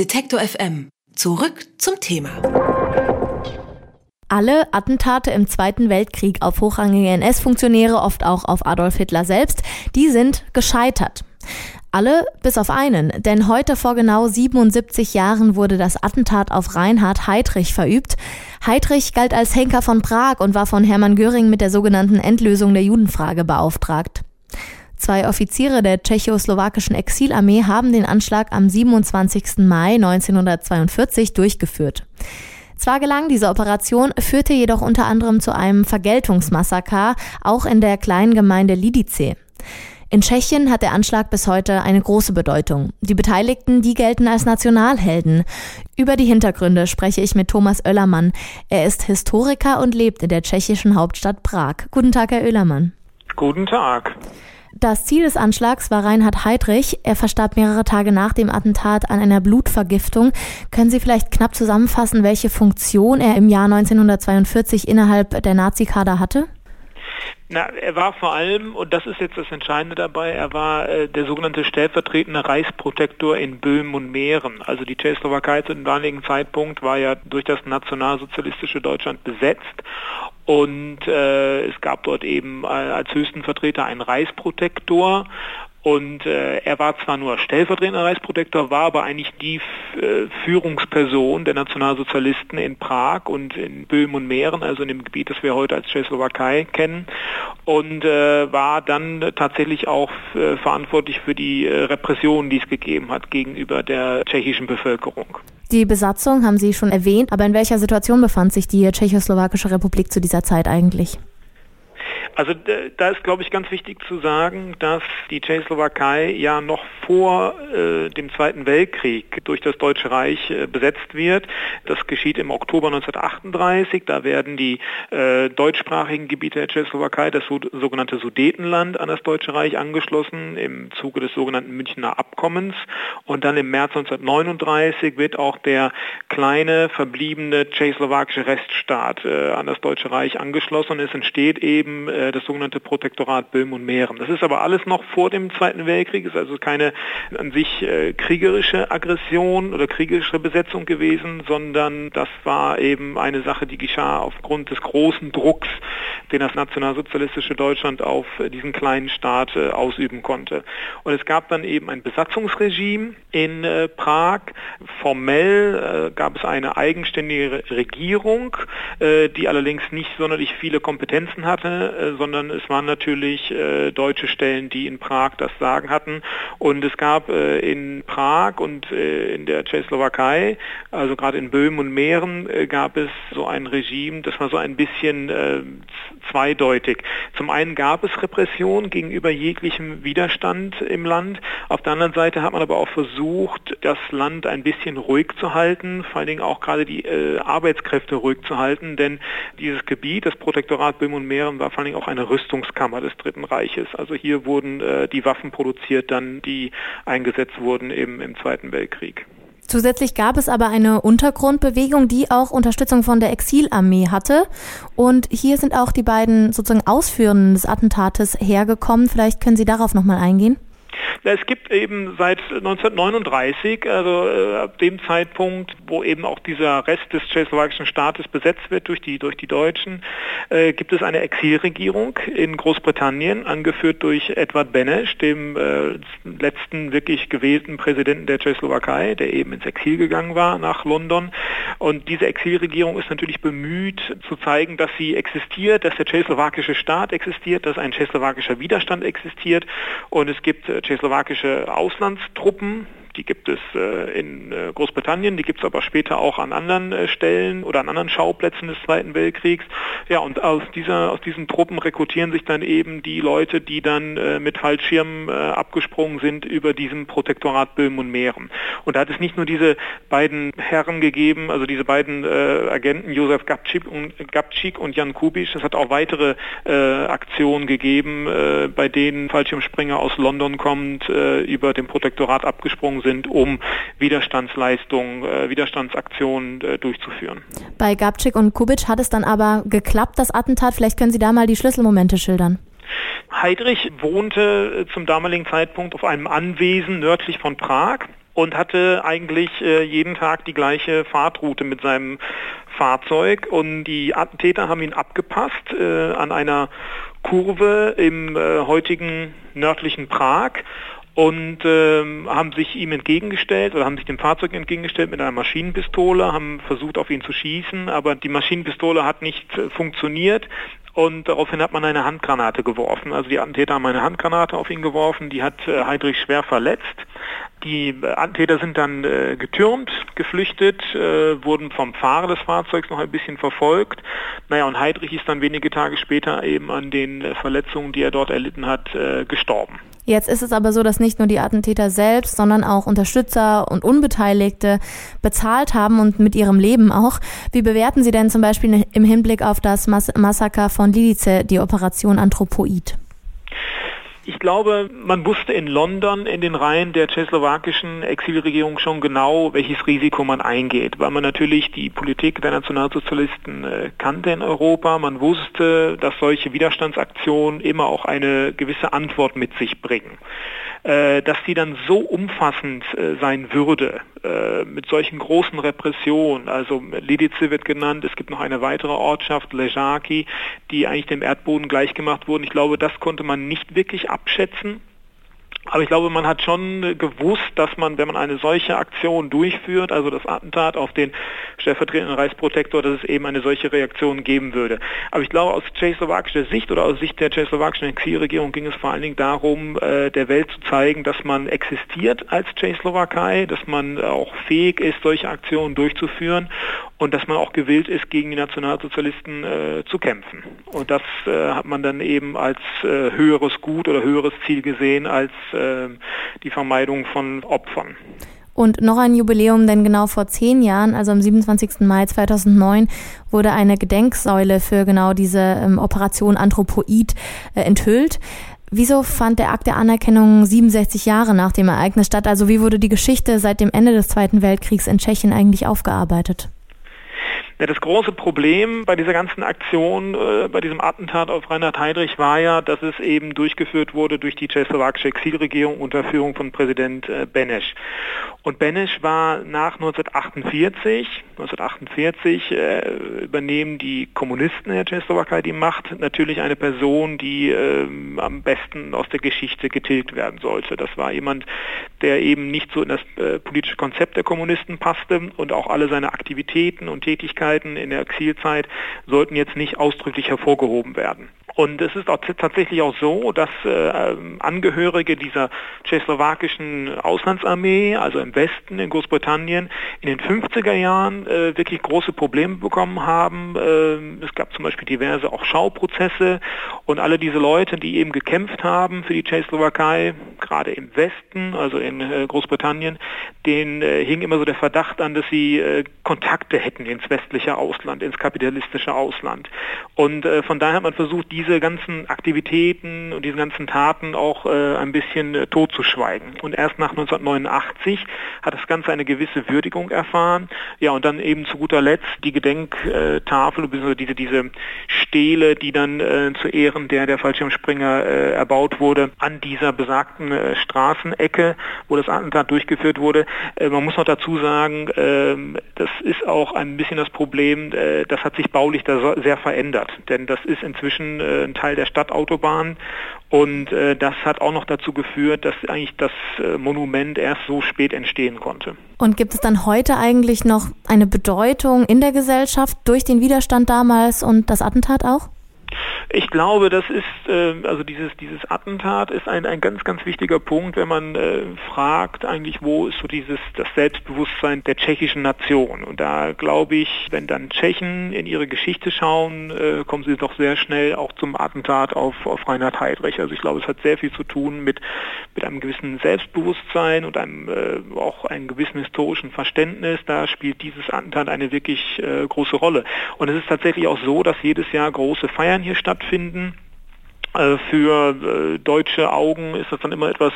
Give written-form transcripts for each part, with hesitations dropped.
Detektor FM. Zurück zum Thema. Alle Attentate im Zweiten Weltkrieg auf hochrangige NS-Funktionäre, oft auch auf Adolf Hitler selbst, die sind gescheitert. Alle bis auf einen, denn heute vor genau 77 Jahren wurde das Attentat auf Reinhard Heydrich verübt. Heydrich galt als Henker von Prag und war von Hermann Göring mit der sogenannten Endlösung der Judenfrage beauftragt. Zwei Offiziere der tschechoslowakischen Exilarmee haben den Anschlag am 27. Mai 1942 durchgeführt. Zwar gelang diese Operation, führte jedoch unter anderem zu einem Vergeltungsmassaker, auch in der kleinen Gemeinde Lidice. In Tschechien hat der Anschlag bis heute eine große Bedeutung. Die Beteiligten, die gelten als Nationalhelden. Über die Hintergründe spreche ich mit Thomas Oellermann. Er ist Historiker und lebt in der tschechischen Hauptstadt Prag. Guten Tag, Herr Oellermann. Guten Tag. Das Ziel des Anschlags war Reinhard Heydrich. Er verstarb mehrere Tage nach dem Attentat an einer Blutvergiftung. Können Sie vielleicht knapp zusammenfassen, welche Funktion er im Jahr 1942 innerhalb der Nazi-Kader hatte? Na, er war vor allem, und das ist jetzt das Entscheidende dabei, er war der sogenannte stellvertretende Reichsprotektor in Böhmen und Mähren. Also die Tschechoslowakei zu dem damaligen Zeitpunkt war ja durch das nationalsozialistische Deutschland besetzt. Und es gab dort eben als höchsten Vertreter einen Reichsprotektor. Und er war zwar nur stellvertretender Reichsprotektor, war aber eigentlich die Führungsperson der Nationalsozialisten in Prag und in Böhmen und Mähren, also in dem Gebiet, das wir heute als Tschechoslowakei kennen, und war dann tatsächlich auch verantwortlich für die Repressionen, die es gegeben hat gegenüber der tschechischen Bevölkerung. Die Besatzung haben Sie schon erwähnt, aber in welcher Situation befand sich die Tschechoslowakische Republik zu dieser Zeit eigentlich? Also da ist, glaube ich, ganz wichtig zu sagen, dass die Tschechoslowakei ja noch vor dem Zweiten Weltkrieg durch das Deutsche Reich besetzt wird. Das geschieht im Oktober 1938. Da werden die deutschsprachigen Gebiete der Tschechoslowakei, das sogenannte Sudetenland, an das Deutsche Reich angeschlossen im Zuge des sogenannten Münchner Abkommens. Und dann im März 1939 wird auch der kleine, verbliebene tschechoslowakische Reststaat an das Deutsche Reich angeschlossen. Und es entsteht eben das sogenannte Protektorat Böhmen und Mähren. Das ist aber alles noch vor dem Zweiten Weltkrieg, ist also keine an sich kriegerische Aggression oder kriegerische Besetzung gewesen, sondern das war eben eine Sache, die geschah aufgrund des großen Drucks, den das nationalsozialistische Deutschland auf diesen kleinen Staat ausüben konnte. Und es gab dann eben ein Besatzungsregime in Prag. Formell gab es eine eigenständige Regierung, die allerdings nicht sonderlich viele Kompetenzen hatte, sondern es waren natürlich deutsche Stellen, die in Prag das Sagen hatten. Und es gab in Prag und in der Tschechoslowakei, also gerade in Böhmen und Mähren, gab es so ein Regime, das war so ein bisschen zweideutig. Zum einen gab es Repression gegenüber jeglichem Widerstand im Land. Auf der anderen Seite hat man aber auch versucht, das Land ein bisschen ruhig zu halten, vor allen Dingen auch gerade die Arbeitskräfte ruhig zu halten, denn dieses Gebiet, das Protektorat Böhmen und Mähren, war vor allen Dingen auch eine Rüstungskammer des Dritten Reiches. Also hier wurden die Waffen produziert, dann die eingesetzt wurden eben im Zweiten Weltkrieg. Zusätzlich gab es aber eine Untergrundbewegung, die auch Unterstützung von der Exilarmee hatte. Und hier sind auch die beiden sozusagen Ausführenden des Attentates hergekommen. Vielleicht können Sie darauf nochmal eingehen. Es gibt eben seit 1939, also ab dem Zeitpunkt, wo eben auch dieser Rest des tschechoslowakischen Staates besetzt wird durch die Deutschen, gibt es eine Exilregierung in Großbritannien, angeführt durch Edvard Beneš, dem letzten wirklich gewählten Präsidenten der Tschechoslowakei, der eben ins Exil gegangen war nach London. Und diese Exilregierung ist natürlich bemüht zu zeigen, dass sie existiert, dass der tschechoslowakische Staat existiert, dass ein tschechoslowakischer Widerstand existiert, und es gibt tschechoslowakische Auslandstruppen, die gibt es in Großbritannien, die gibt es aber später auch an anderen Stellen oder an anderen Schauplätzen des Zweiten Weltkriegs. Ja, und aus diesen Truppen rekrutieren sich dann eben die Leute, die dann mit Fallschirmen abgesprungen sind über diesem Protektorat Böhmen und Mähren. Und da hat es nicht nur diese beiden Herren gegeben, also diese beiden Agenten, Josef Gabčík und Jan Kubiš, es hat auch weitere Aktionen gegeben, bei denen Fallschirmspringer aus London kommend über dem Protektorat abgesprungen sind, um Widerstandsleistungen, Widerstandsaktionen durchzuführen. Bei Gabčík und Kubiš hat es dann aber geklappt, das Attentat. Vielleicht können Sie da mal die Schlüsselmomente schildern. Heydrich wohnte zum damaligen Zeitpunkt auf einem Anwesen nördlich von Prag. und hatte eigentlich jeden Tag die gleiche Fahrtroute mit seinem Fahrzeug und die Attentäter haben ihn abgepasst an einer Kurve im heutigen nördlichen Prag und haben sich ihm entgegengestellt oder haben sich dem Fahrzeug entgegengestellt mit einer Maschinenpistole, haben versucht auf ihn zu schießen, aber die Maschinenpistole hat nicht funktioniert. Und daraufhin hat man eine Handgranate geworfen. Also die Attentäter haben eine Handgranate auf ihn geworfen, die hat Heydrich schwer verletzt. Die Attentäter sind dann getürmt, geflüchtet, wurden vom Fahrer des Fahrzeugs noch ein bisschen verfolgt. Naja, und Heydrich ist dann wenige Tage später eben an den Verletzungen, die er dort erlitten hat, gestorben. Jetzt ist es aber so, dass nicht nur die Attentäter selbst, sondern auch Unterstützer und Unbeteiligte bezahlt haben und mit ihrem Leben auch. Wie bewerten Sie denn zum Beispiel im Hinblick auf das Massaker von Lidice die Operation Anthropoid? Ich glaube, man wusste in London in den Reihen der tschechoslowakischen Exilregierung schon genau, welches Risiko man eingeht, weil man natürlich die Politik der Nationalsozialisten kannte in Europa. Man wusste, dass solche Widerstandsaktionen immer auch eine gewisse Antwort mit sich bringen. Dass die dann so umfassend sein würde, mit solchen großen Repressionen. Also Lidice wird genannt, es gibt noch eine weitere Ortschaft, Ležáky, die eigentlich dem Erdboden gleichgemacht wurden. Ich glaube, das konnte man nicht wirklich abschätzen. Aber ich glaube, man hat schon gewusst, dass man, wenn man eine solche Aktion durchführt, also das Attentat auf den stellvertretenden Reichsprotektor, dass es eben eine solche Reaktion geben würde. Aber ich glaube, aus tschechoslowakischer Sicht oder aus Sicht der tschechoslowakischen Exilregierung ging es vor allen Dingen darum, der Welt zu zeigen, dass man existiert als Tschechoslowakei, dass man auch fähig ist, solche Aktionen durchzuführen und dass man auch gewillt ist, gegen die Nationalsozialisten zu kämpfen. Und das hat man dann eben als höheres Gut oder höheres Ziel gesehen, als die Vermeidung von Opfern. Und noch ein Jubiläum, denn genau vor 10 Jahren, also am 27. Mai 2009, wurde eine Gedenksäule für genau diese Operation Anthropoid enthüllt. Wieso fand der Akt der Anerkennung 67 Jahre nach dem Ereignis statt? Also wie wurde die Geschichte seit dem Ende des Zweiten Weltkriegs in Tschechien eigentlich aufgearbeitet? Ja, das große Problem bei dieser ganzen Aktion, bei diesem Attentat auf Reinhard Heydrich war ja, dass es eben durchgeführt wurde durch die tschechoslowakische Exilregierung unter Führung von Präsident Beneš. Und Beneš war nach 1948 übernehmen die Kommunisten in der Tschechoslowakei die Macht, natürlich eine Person, die am besten aus der Geschichte getilgt werden sollte. Das war jemand, der eben nicht so in das politische Konzept der Kommunisten passte und auch alle seine Aktivitäten und Tätigkeiten in der Exilzeit sollten jetzt nicht ausdrücklich hervorgehoben werden. Und es ist auch tatsächlich auch so, dass Angehörige dieser tschechoslowakischen Auslandsarmee, also im Westen, in Großbritannien, in den 50er Jahren wirklich große Probleme bekommen haben. Es gab zum Beispiel diverse auch Schauprozesse und alle diese Leute, die eben gekämpft haben für die Tschechoslowakei, gerade im Westen, also in Großbritannien, denen hing immer so der Verdacht an, dass sie Kontakte hätten ins westliche Ausland, ins kapitalistische Ausland. Und von daher hat man versucht, diese ganzen Aktivitäten und diese ganzen Taten auch ein bisschen totzuschweigen. Und erst nach 1989 hat das Ganze eine gewisse Würdigung erfahren. Ja, und dann eben zu guter Letzt die Gedenktafel, bzw. diese Stele, die dann zu Ehren der Fallschirmspringer erbaut wurde, an dieser besagten Straßenecke, wo das Attentat durchgeführt wurde. Man muss noch dazu sagen, das ist auch ein bisschen das Problem, das hat sich baulich da sehr verändert, denn das ist inzwischen ein Teil der Stadtautobahn und das hat auch noch dazu geführt, dass eigentlich das Monument erst so spät entstehen konnte. Und gibt es dann heute eigentlich noch eine Bedeutung in der Gesellschaft durch den Widerstand damals und das Attentat auch? Ich glaube, das ist, also dieses Attentat ist ein ganz, ganz wichtiger Punkt, wenn man fragt eigentlich, wo ist so das Selbstbewusstsein der tschechischen Nation. Und da glaube ich, wenn dann Tschechen in ihre Geschichte schauen, kommen sie doch sehr schnell auch zum Attentat auf Reinhard Heydrich. Also ich glaube, es hat sehr viel zu tun mit einem gewissen Selbstbewusstsein und auch einem gewissen historischen Verständnis. Da spielt dieses Attentat eine wirklich große Rolle. Und es ist tatsächlich auch so, dass jedes Jahr große Feiern hier stattfinden. Für deutsche Augen ist das dann immer etwas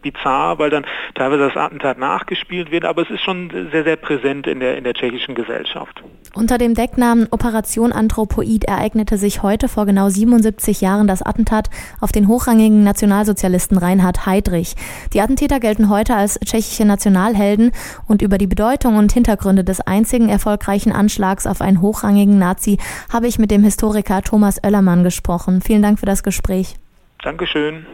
bizarr, weil dann teilweise das Attentat nachgespielt wird, aber es ist schon sehr, sehr präsent in der tschechischen Gesellschaft. Unter dem Decknamen Operation Anthropoid ereignete sich heute vor genau 77 Jahren das Attentat auf den hochrangigen Nationalsozialisten Reinhard Heydrich. Die Attentäter gelten heute als tschechische Nationalhelden und über die Bedeutung und Hintergründe des einzigen erfolgreichen Anschlags auf einen hochrangigen Nazi habe ich mit dem Historiker Thomas Oellermann gesprochen. Vielen Dank für das Gespräch. Dankeschön.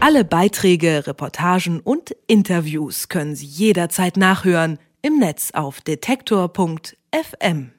Alle Beiträge, Reportagen und Interviews können Sie jederzeit nachhören im Netz auf detektor.fm.